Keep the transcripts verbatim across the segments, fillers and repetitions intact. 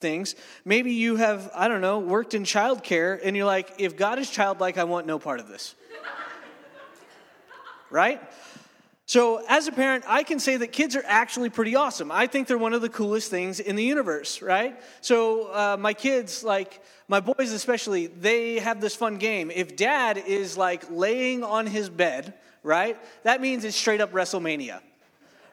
things. Maybe you have, I don't know, worked in childcare, and you're like, if God is childlike, I want no part of this. Right? So as a parent, I can say that kids are actually pretty awesome. I think they're one of the coolest things in the universe, right? So uh, my kids, like my boys especially, they have this fun game. If dad is like laying on his bed, right, that means it's straight up WrestleMania,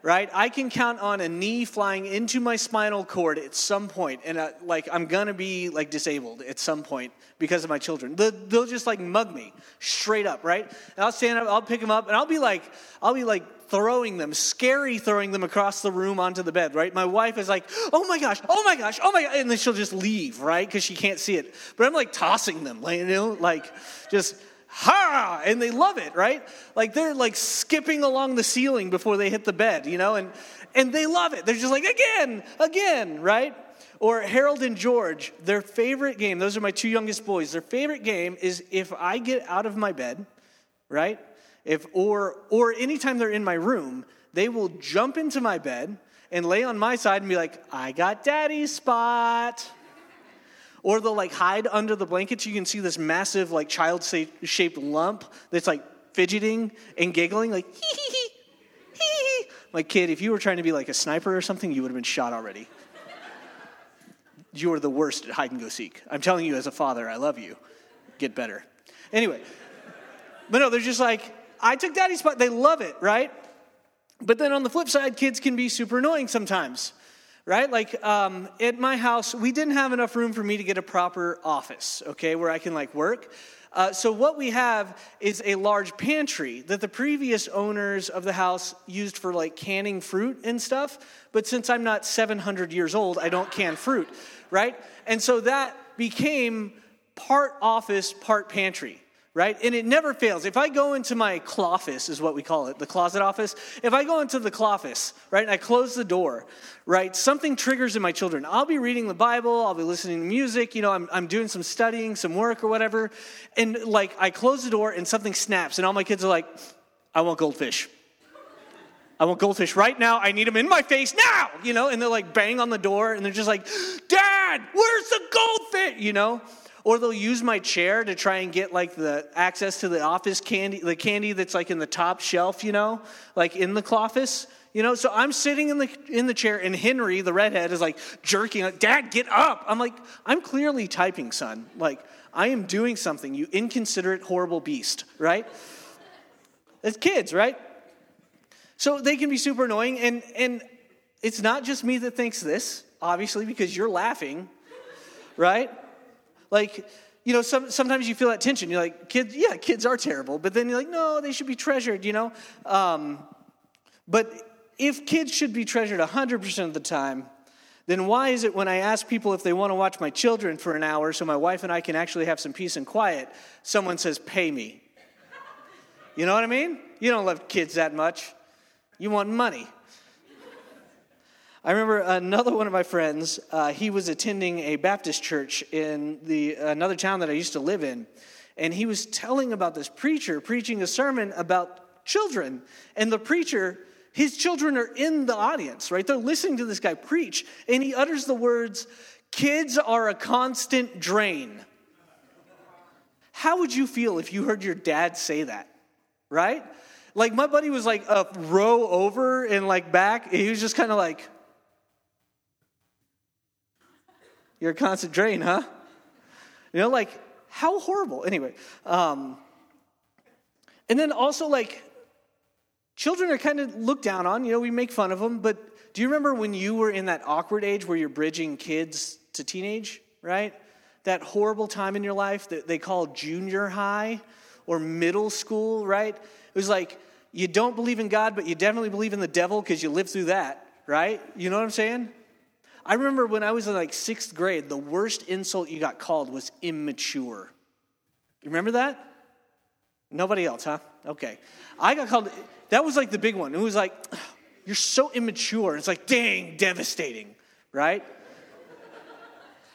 right? I can count on a knee flying into my spinal cord at some point, and I, like I'm gonna be like disabled at some point because of my children. They'll, they'll just like mug me straight up, right? And I'll stand up, I'll pick them up, and I'll be like, I'll be like throwing them, scary throwing them across the room onto the bed, right? My wife is like, oh my gosh, oh my gosh, oh my gosh, and then she'll just leave, right? Because she can't see it. But I'm like tossing them, like, you know, like just. Ha! And they love it, right? Like they're like skipping along the ceiling before they hit the bed, you know, and and they love it. They're just like, again, again, right? Or Harold and George, their favorite game, those are my two youngest boys, their favorite game is if I get out of my bed, right? If or or anytime they're in my room, they will jump into my bed and lay on my side and be like, I got daddy's spot. Or they'll, like, hide under the blankets. You can see this massive, like, child-shaped lump that's, like, fidgeting and giggling. Like, hee-hee-hee, hee-hee. My kid, if you were trying to be, like, a sniper or something, you would have been shot already. You are the worst at hide-and-go-seek. I'm telling you, as a father, I love you. Get better. Anyway. But, no, they're just like, I took daddy's spot. They love it, right? But then on the flip side, kids can be super annoying sometimes. Right? Like, um, at my house, we didn't have enough room for me to get a proper office, okay, where I can, like, work. Uh, so what we have is a large pantry that the previous owners of the house used for, like, canning fruit and stuff. But since I'm not seven hundred years old, I don't can fruit, right? And so that became part office, part pantry. Right? And it never fails. If I go into my cloffice, is what we call it, the closet office. If I go into the cloffice, right, and I close the door, right, something triggers in my children. I'll be reading the Bible. I'll be listening to music. You know, I'm, I'm doing some studying, some work or whatever. And, like, I close the door and something snaps. And all my kids are like, I want goldfish. I want goldfish right now. I need them in my face now, you know. And they're, like, bang on the door. And they're just like, Dad, where's the goldfish, you know. Or they'll use my chair to try and get, like, the access to the office candy, the candy that's, like, in the top shelf, you know, like, in the office, you know. So I'm sitting in the in the chair, and Henry, the redhead, is, like, jerking, like, Dad, get up. I'm like, I'm clearly typing, son. Like, I am doing something, you inconsiderate, horrible beast, right? It's kids, right? So they can be super annoying, and and it's not just me that thinks this, obviously, because you're laughing, right? Like, you know, some, sometimes you feel that tension. You're like, kids, yeah, kids are terrible. But then you're like, no, they should be treasured, you know. Um, but if kids should be treasured one hundred percent of the time, then why is it when I ask people if they want to watch my children for an hour so my wife and I can actually have some peace and quiet, someone says, pay me. You know what I mean? You don't love kids that much. You want money. I remember another one of my friends, uh, he was attending a Baptist church in the another town that I used to live in, and he was telling about this preacher preaching a sermon about children, and the preacher, his children are in the audience, right? They're listening to this guy preach, and he utters the words, kids are a constant drain. How would you feel if you heard your dad say that, right? Like, my buddy was like a row over and like back, and he was just kind of like, you're a constant drain, huh? You know, like, how horrible. Anyway. Um, and then also, like, children are kind of looked down on. You know, we make fun of them. But do you remember when you were in that awkward age where you're bridging kids to teenage, right? That horrible time in your life that they call junior high or middle school, right? It was like, you don't believe in God, but you definitely believe in the devil because you lived through that, right? You know what I'm saying? I remember when I was in like sixth grade, the worst insult you got called was immature. You remember that? Nobody else, huh? Okay. I got called, that was like the big one. It was like, you're so immature. It's like, dang, devastating, right?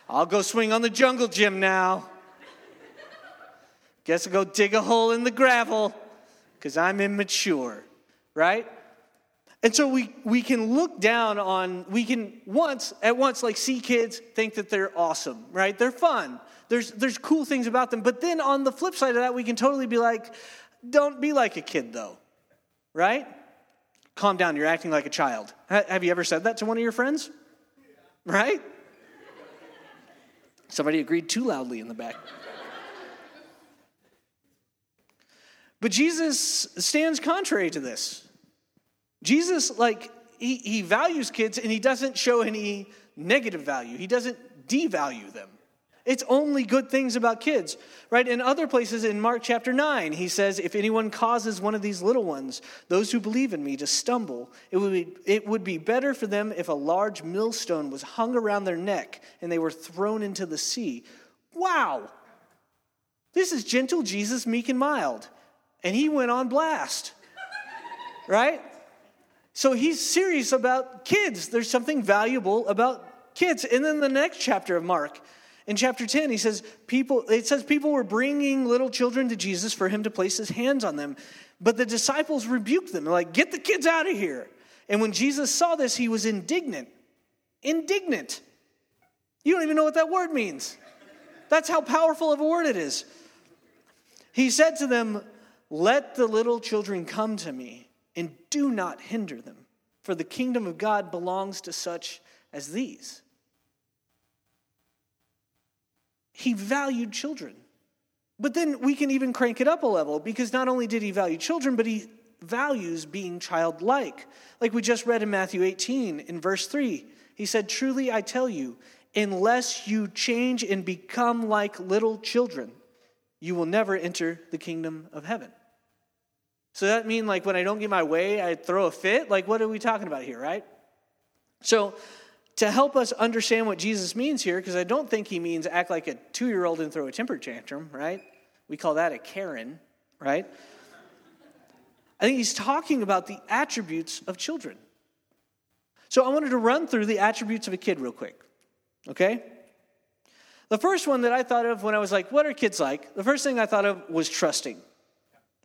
I'll go swing on the jungle gym now. Guess I'll go dig a hole in the gravel because I'm immature, right? And so we, we can look down on, we can once, at once, like see kids, think that they're awesome, right? They're fun. There's there's cool things about them. But then on the flip side of that, we can totally be like, don't be like a kid though, right? Calm down, you're acting like a child. Have you ever said that to one of your friends? Yeah. Right? Somebody agreed too loudly in the back. But Jesus stands contrary to this. Jesus, like, he, he values kids, and he doesn't show any negative value. He doesn't devalue them. It's only good things about kids, right? In other places, in Mark chapter nine, he says, if anyone causes one of these little ones, those who believe in me, to stumble, it would be, it would be better for them if a large millstone was hung around their neck and they were thrown into the sea. Wow! This is gentle Jesus, meek and mild. And he went on blast, right? So he's serious about kids. There's something valuable about kids. And then the next chapter of Mark, in chapter ten, he says people. It says people were bringing little children to Jesus for him to place his hands on them. But the disciples rebuked them. They're like, get the kids out of here. And when Jesus saw this, he was indignant. Indignant. You don't even know what that word means. That's how powerful of a word it is. He said to them, let the little children come to me, and do not hinder them, for the kingdom of God belongs to such as these. He valued children. But then we can even crank it up a level, because not only did he value children, but he values being childlike. Like we just read in Matthew eighteen, in verse three, he said, truly I tell you, unless you change and become like little children, you will never enter the kingdom of heaven. So that mean like when I don't get my way, I throw a fit? Like what are we talking about here, right? So to help us understand what Jesus means here, because I don't think he means act like a two-year-old and throw a temper tantrum, right? We call that a Karen, right? I think he's talking about the attributes of children. So I wanted to run through the attributes of a kid real quick, okay? The first one that I thought of when I was like, what are kids like? The first thing I thought of was trusting,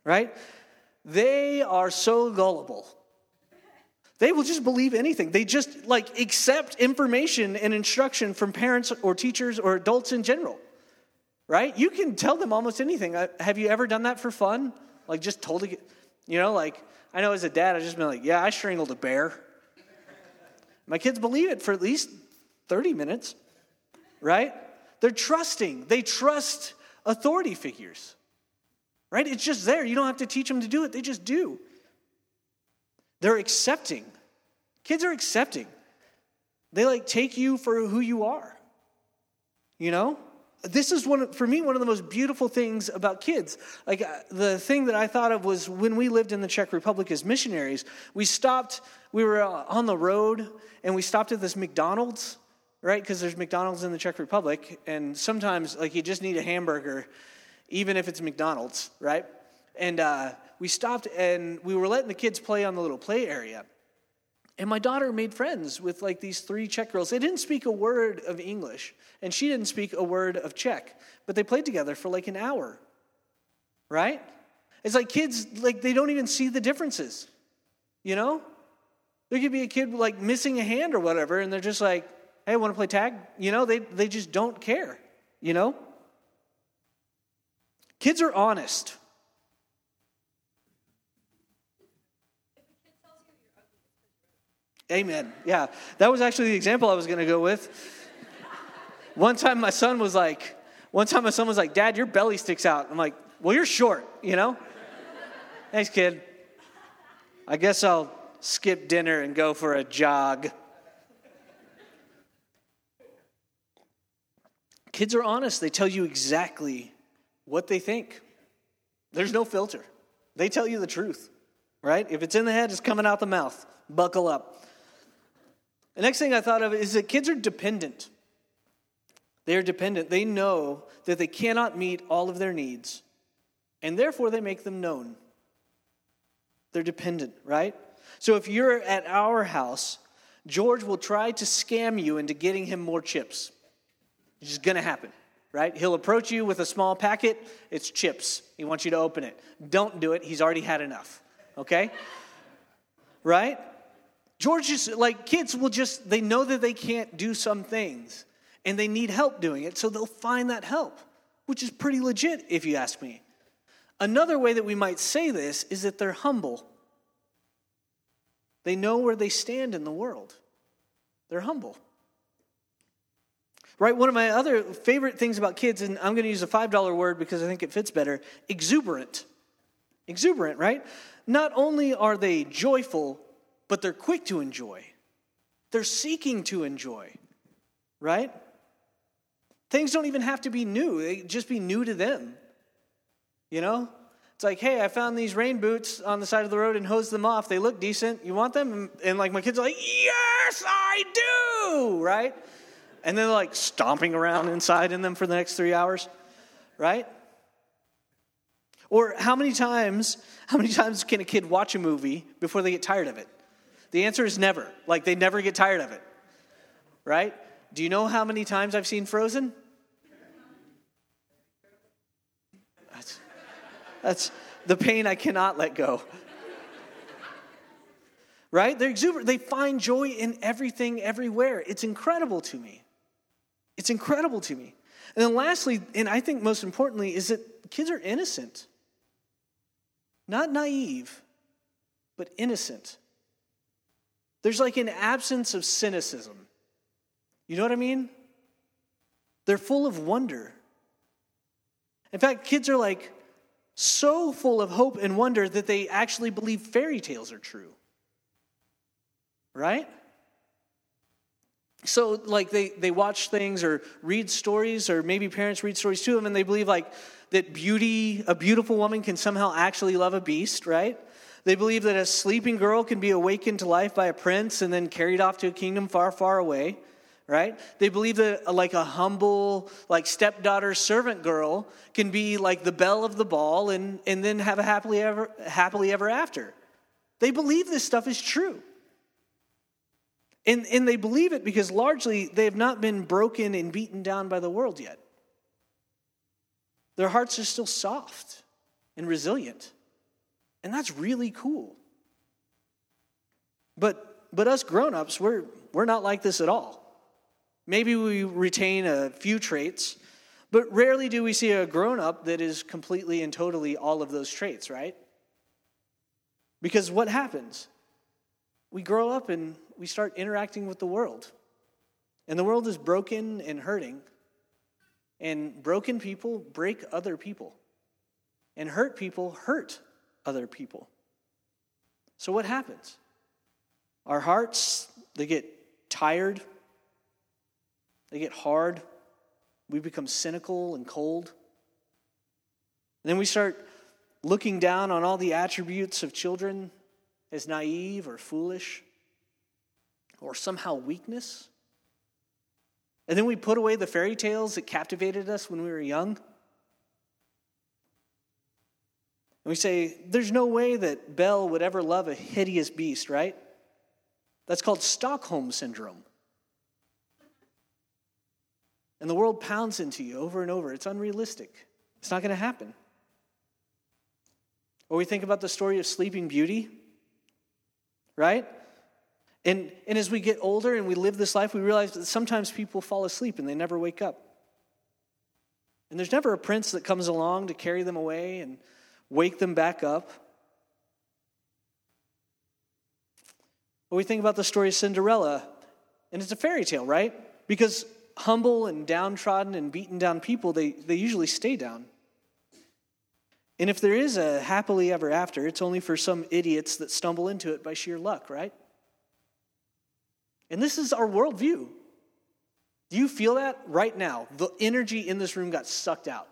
right? They are so gullible. They will just believe anything. They just, like, accept information and instruction from parents or teachers or adults in general, right? You can tell them almost anything. I, have you ever done that for fun? Like, just told a, you know, like, I know as a dad, I've just been like, yeah, I strangled a bear. My kids believe it for at least thirty minutes, right? They're trusting. They trust authority figures. Right? It's just there. You don't have to teach them to do it. They just do. They're accepting. Kids are accepting. They, like, take you for who you are. You know? This is, one for me, one of the most beautiful things about kids. Like, the thing that I thought of was when we lived in the Czech Republic as missionaries, we stopped, we were on the road, and we stopped at this McDonald's, right? Because there's McDonald's in the Czech Republic, and sometimes, like, you just need a hamburger, even if it's McDonald's, right? And uh, we stopped, and we were letting the kids play on the little play area. And my daughter made friends with, like, these three Czech girls. They didn't speak a word of English, and she didn't speak a word of Czech. But they played together for, like, an hour, right? It's like kids, like, they don't even see the differences, you know? There could be a kid, like, missing a hand or whatever, and they're just like, hey, want to play tag? You know, they they just don't care, you know? Kids are honest. Amen. Yeah, that was actually the example I was going to go with. One time my son was like, one time my son was like, Dad, your belly sticks out. I'm like, well, you're short, you know? Thanks, kid. I guess I'll skip dinner and go for a jog. Kids are honest. They tell you exactly what they think. There's no filter. They tell you the truth, right? If it's in the head, it's coming out the mouth. Buckle up. The next thing I thought of is that kids are dependent. They are dependent. They know that they cannot meet all of their needs, and therefore they make them known. They're dependent, right? So if you're at our house, George will try to scam you into getting him more chips. It's just going to happen. Right? He'll approach you with a small packet. It's chips. He wants you to open it. Don't do it. He's already had enough. Okay? Right? George is like, kids will just, they know that they can't do some things and they need help doing it, so they'll find that help, which is pretty legit if you ask me. Another way that we might say this is that they're humble. They know where they stand in the world. They're humble. Right? One of my other favorite things about kids, and I'm going to use a five dollar word because I think it fits better, exuberant. Exuberant, right? Not only are they joyful, but they're quick to enjoy. They're seeking to enjoy, right? Things don't even have to be new. They just be new to them, you know? It's like, hey, I found these rain boots on the side of the road and hosed them off. They look decent. You want them? And, and like my kids are like, yes, I do, right? And they're like stomping around inside in them for the next three hours, right? Or how many times, how many times can a kid watch a movie before they get tired of it? The answer is never. Like, they never get tired of it, right? Do you know how many times I've seen Frozen? That's, that's the pain I cannot let go. Right? They're exuberant. They find joy in everything, everywhere. It's incredible to me. It's incredible to me. And then lastly, and I think most importantly, is that kids are innocent. Not naive, but innocent. There's like an absence of cynicism. You know what I mean? They're full of wonder. In fact, kids are like so full of hope and wonder that they actually believe fairy tales are true. Right? So like they, they watch things or read stories, or maybe parents read stories to them, and they believe like that beauty, a beautiful woman can somehow actually love a beast, right? They believe that a sleeping girl can be awakened to life by a prince and then carried off to a kingdom far, far away, right? They believe that like a humble, like stepdaughter servant girl can be like the belle of the ball and, and then have a happily ever, happily ever after. They believe this stuff is true. And, and they believe it because largely they have not been broken and beaten down by the world yet. Their hearts are still soft and resilient. And that's really cool. But but us grown-ups, we're, we're not like this at all. Maybe we retain a few traits, but rarely do we see a grown-up that is completely and totally all of those traits, right? Because what happens? We grow up and we start interacting with the world. And the world is broken and hurting. And broken people break other people. And hurt people hurt other people. So what happens? Our hearts, they get tired. They get hard. We become cynical and cold. And then we start looking down on all the attributes of children as naive or foolish or somehow weakness. And then we put away the fairy tales that captivated us when we were young. And we say, there's no way that Belle would ever love a hideous beast, right? That's called Stockholm Syndrome. And the world pounds into you over and over. It's unrealistic. It's not going to happen. Or we think about the story of Sleeping Beauty, right? And and as we get older and we live this life, we realize that sometimes people fall asleep and they never wake up. And there's never a prince that comes along to carry them away and wake them back up. But we think about the story of Cinderella, and it's a fairy tale, right? Because humble and downtrodden and beaten down people, they, they usually stay down. And if there is a happily ever after, it's only for some idiots that stumble into it by sheer luck, right? And this is our worldview. Do you feel that right now? The energy in this room got sucked out.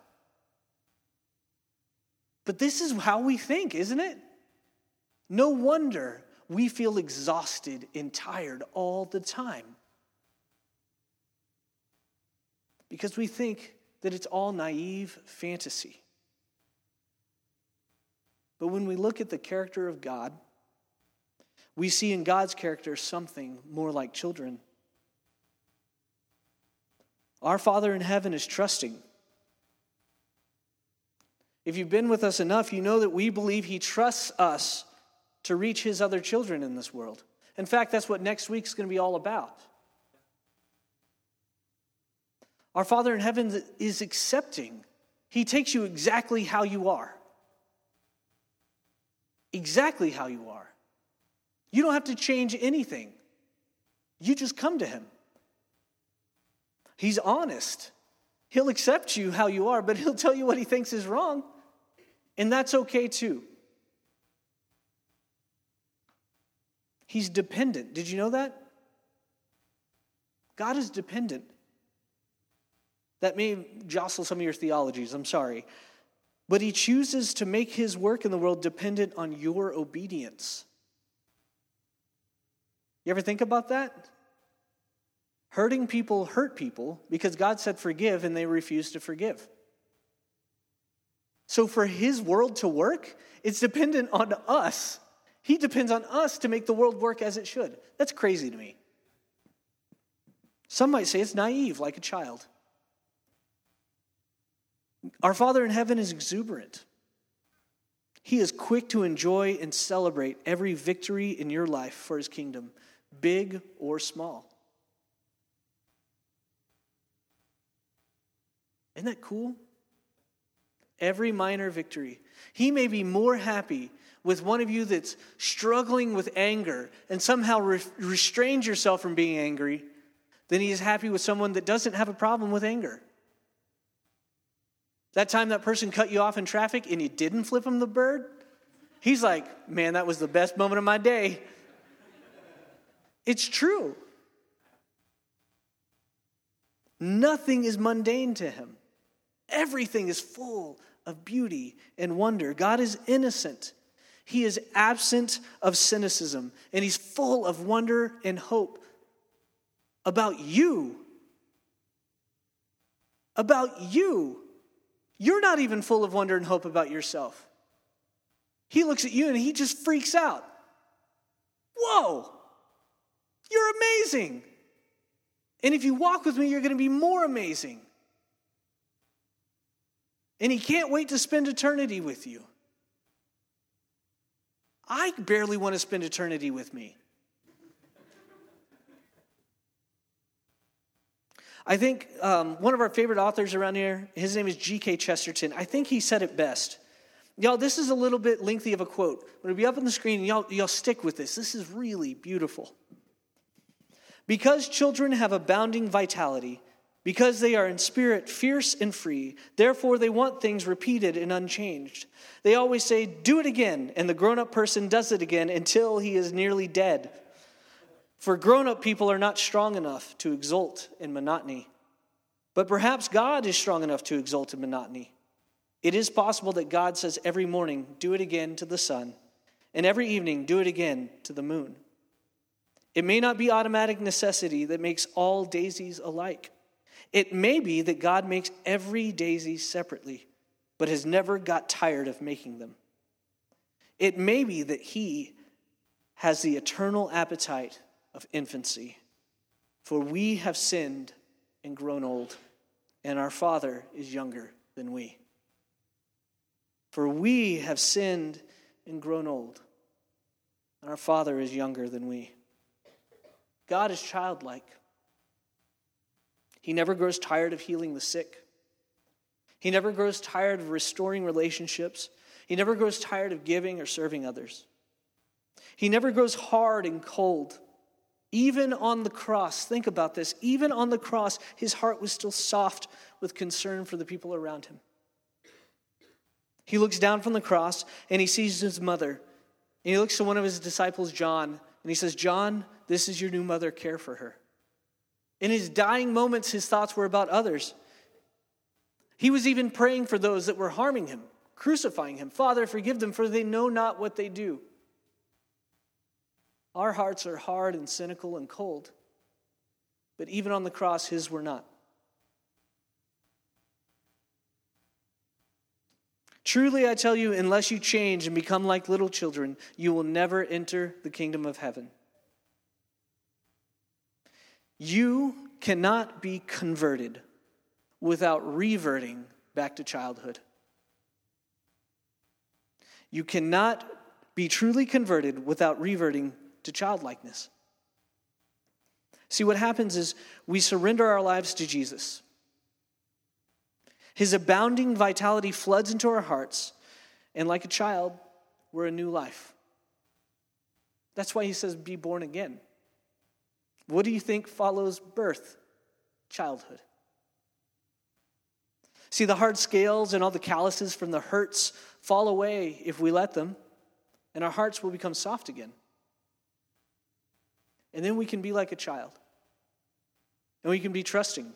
But this is how we think, isn't it? No wonder we feel exhausted and tired all the time. Because we think that it's all naive fantasy. But when we look at the character of God, we see in God's character something more like children. Our Father in heaven is trusting. If you've been with us enough, you know that we believe he trusts us to reach his other children in this world. In fact, that's what next week's going to be all about. Our Father in heaven is accepting. He takes you exactly how you are. Exactly how you are. You don't have to change anything. You just come to him. He's honest. He'll accept you how you are, but he'll tell you what he thinks is wrong. And that's okay too. He's dependent. Did you know that? God is dependent. That may jostle some of your theologies, I'm sorry. But he chooses to make his work in the world dependent on your obedience. You ever think about that? Hurting people hurt people because God said forgive and they refused to forgive. So for his world to work, it's dependent on us. He depends on us to make the world work as it should. That's crazy to me. Some might say it's naive, like a child. Our Father in heaven is exuberant. He is quick to enjoy and celebrate every victory in your life for his kingdom, big or small. Isn't that cool? Every minor victory. He may be more happy with one of you that's struggling with anger and somehow re- restrains yourself from being angry than he is happy with someone that doesn't have a problem with anger. That time that person cut you off in traffic and you didn't flip him the bird, he's like, man, that was the best moment of my day. It's true. Nothing is mundane to him. Everything is full of beauty and wonder. God is innocent. He is absent of cynicism, and he's full of wonder and hope about you. About you. You're not even full of wonder and hope about yourself. He looks at you and he just freaks out. Whoa, you're amazing. And if you walk with me, you're going to be more amazing. And he can't wait to spend eternity with you. I barely want to spend eternity with me. I think um, one of our favorite authors around here, his name is G K Chesterton. I think he said it best. Y'all, this is a little bit lengthy of a quote. But it'll be up on the screen, and y'all, y'all stick with this. This is really beautiful. Because children have abounding vitality, because they are in spirit fierce and free, therefore they want things repeated and unchanged. They always say, do it again, and the grown-up person does it again until he is nearly dead. For grown-up people are not strong enough to exult in monotony. But perhaps God is strong enough to exult in monotony. It is possible that God says every morning, do it again to the sun, and every evening, do it again to the moon. It may not be automatic necessity that makes all daisies alike. It may be that God makes every daisy separately, but has never got tired of making them. It may be that he has the eternal appetite of infancy, for we have sinned and grown old, and our Father is younger than we. For we have sinned and grown old, and our Father is younger than we. God is childlike. He never grows tired of healing the sick. He never grows tired of restoring relationships. He never grows tired of giving or serving others. He never grows hard and cold. Even on the cross, think about this, even on the cross, his heart was still soft with concern for the people around him. He looks down from the cross and he sees his mother. And he looks to one of his disciples, John, and he says, John, this is your new mother, care for her. In his dying moments, his thoughts were about others. He was even praying for those that were harming him, crucifying him. Father, forgive them, for they know not what they do. Our hearts are hard and cynical and cold, but even on the cross, his were not. Truly, I tell you, unless you change and become like little children, you will never enter the kingdom of heaven. You cannot be converted without reverting back to childhood. You cannot be truly converted without reverting to childlikeness. See, what happens is we surrender our lives to Jesus. His abounding vitality floods into our hearts, and like a child, we're a new life. That's why he says, be born again. What do you think follows birth? Childhood. See, the hard scales and all the calluses from the hurts fall away if we let them, and our hearts will become soft again. And then we can be like a child, and we can be trusting.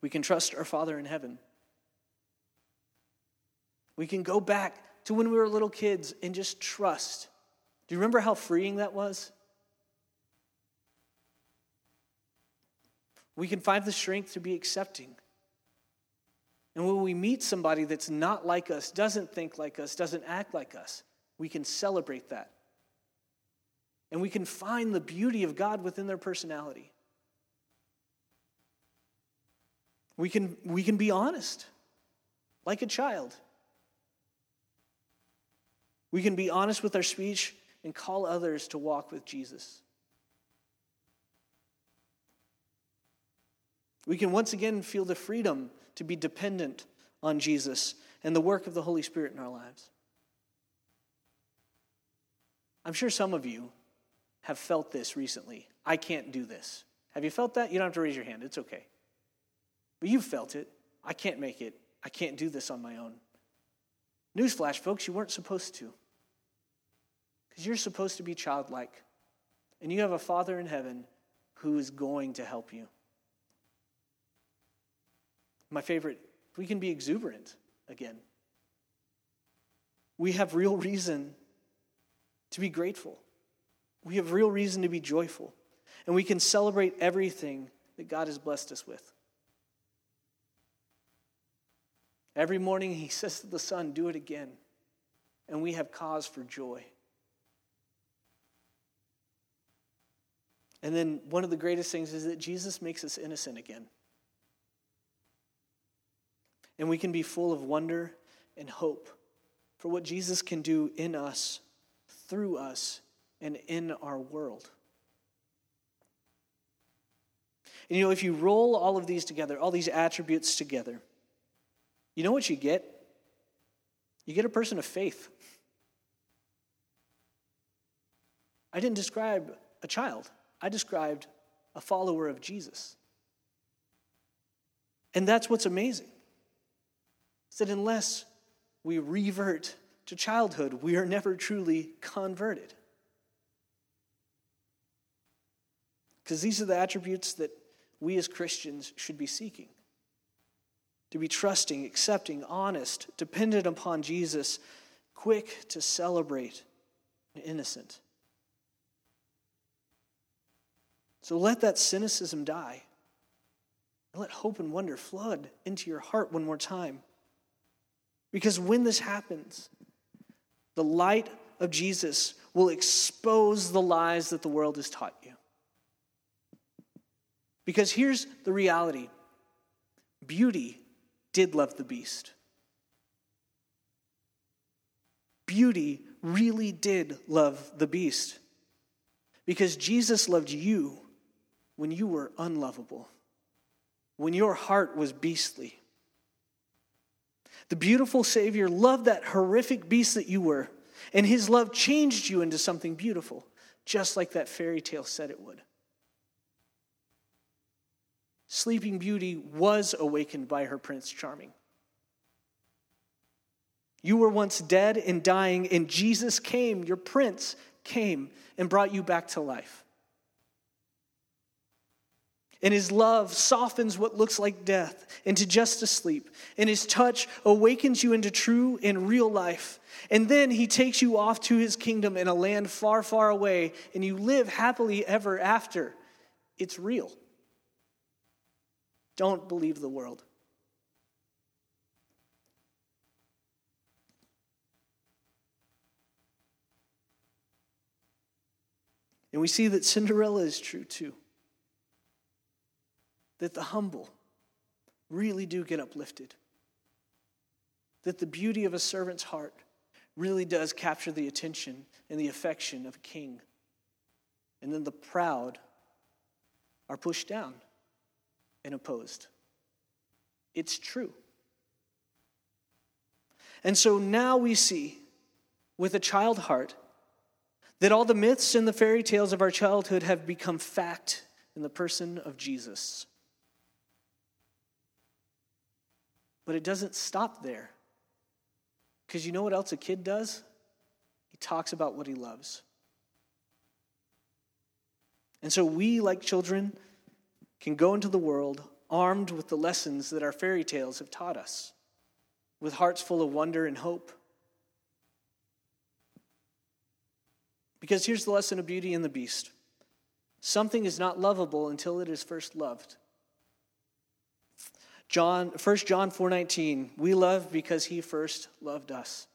We can trust our Father in heaven. We can go back to when we were little kids and just trust. Do you remember how freeing that was? We can find the strength to be accepting. And when we meet somebody that's not like us, doesn't think like us, doesn't act like us, we can celebrate that. And we can find the beauty of God within their personality. We can, we can be honest, like a child. We can be honest with our speech and call others to walk with Jesus. We can once again feel the freedom to be dependent on Jesus and the work of the Holy Spirit in our lives. I'm sure some of you have felt this recently. I can't do this. Have you felt that? You don't have to raise your hand. It's okay. But you've felt it. I can't make it. I can't do this on my own. Newsflash, folks, you weren't supposed to. Because you're supposed to be childlike. And you have a Father in heaven who is going to help you. My favorite, we can be exuberant again. We have real reason to be grateful. We have real reason to be joyful. And we can celebrate everything that God has blessed us with. Every morning he says to the sun, do it again. And we have cause for joy. And then one of the greatest things is that Jesus makes us innocent again. And we can be full of wonder and hope for what Jesus can do in us, through us, and in our world. And you know, if you roll all of these together, all these attributes together, you know what you get? You get a person of faith. I didn't describe a child. I described a follower of Jesus. And that's what's amazing. It's that unless we revert to childhood, we are never truly converted. Because these are the attributes that we as Christians should be seeking. To be trusting, accepting, honest, dependent upon Jesus, quick to celebrate, and innocent. So let that cynicism die. And let hope and wonder flood into your heart one more time. Because when this happens, the light of Jesus will expose the lies that the world has taught you. Because here's the reality. Beauty did love the beast. Beauty really did love the beast, because Jesus loved you when you were unlovable, when your heart was beastly. The beautiful Savior loved that horrific beast that you were, and his love changed you into something beautiful, just like that fairy tale said it would. Sleeping Beauty was awakened by her Prince Charming. You were once dead and dying, and Jesus came, your Prince came, and brought you back to life. And his love softens what looks like death into just a sleep. And his touch awakens you into true and real life. And then he takes you off to his kingdom in a land far, far away, and you live happily ever after. It's real. Don't believe the world. And we see that Cinderella is true too. That the humble really do get uplifted. That the beauty of a servant's heart really does capture the attention and the affection of a king And then the proud are pushed down and opposed. It's true. And so now we see, with a child heart, that all the myths and the fairy tales of our childhood have become fact in the person of Jesus. But it doesn't stop there. Because you know what else a kid does? He talks about what he loves. And so we, like children, can go into the world armed with the lessons that our fairy tales have taught us, with hearts full of wonder and hope. Because here's the lesson of Beauty and the Beast. Something is not lovable until it is first loved. John, First John four nineteen, we love because he first loved us.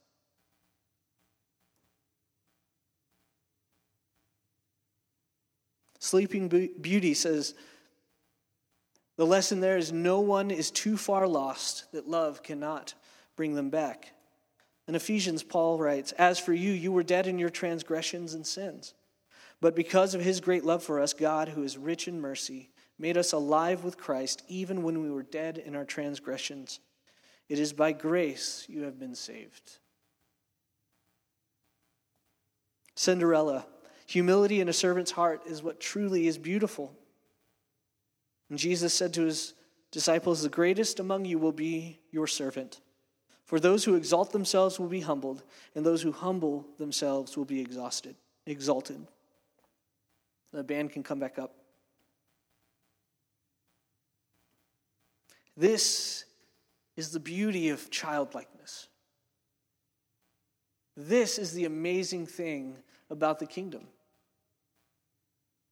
Sleeping Beauty says, the lesson there is no one is too far lost that love cannot bring them back. In Ephesians, Paul writes, as for you, you were dead in your transgressions and sins. But because of his great love for us, God, who is rich in mercy, made us alive with Christ even when we were dead in our transgressions. It is by grace you have been saved. Cinderella, humility in a servant's heart is what truly is beautiful. And Jesus said to his disciples, the greatest among you will be your servant. For those who exalt themselves will be humbled, and those who humble themselves will be exhausted, exalted. The band can come back up. This is the beauty of childlikeness. This is the amazing thing about the kingdom,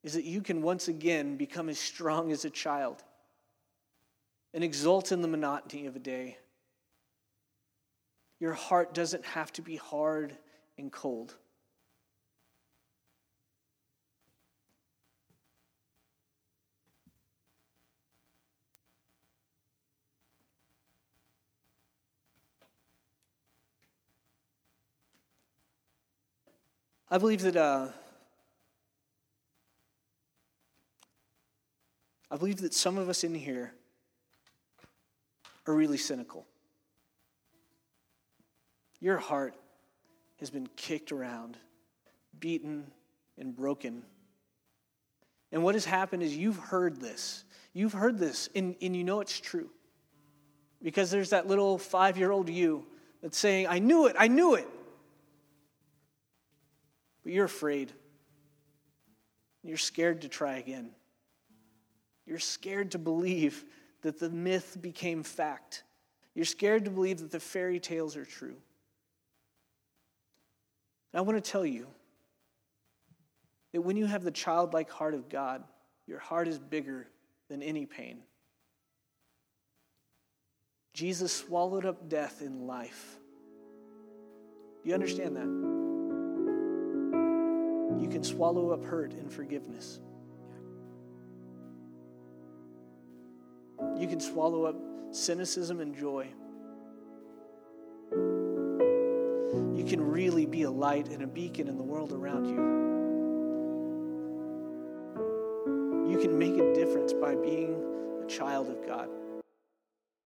is that you can once again become as strong as a child and exult in the monotony of a day. Your heart doesn't have to be hard and cold. I believe that uh, I believe that some of us in here are really cynical. Your heart has been kicked around, beaten, and broken. And what has happened is you've heard this. You've heard this, and, and you know it's true. Because there's that little five-year-old you that's saying, I knew it, I knew it. But you're afraid. You're scared to try again. You're scared to believe that the myth became fact. You're scared to believe that the fairy tales are true. And I want to tell you that when you have the childlike heart of God, your heart is bigger than any pain. Jesus swallowed up death in life. Do you understand that? You can swallow up hurt in forgiveness. You can swallow up cynicism and joy. You can really be a light and a beacon in the world around you. You can make a difference by being a child of God.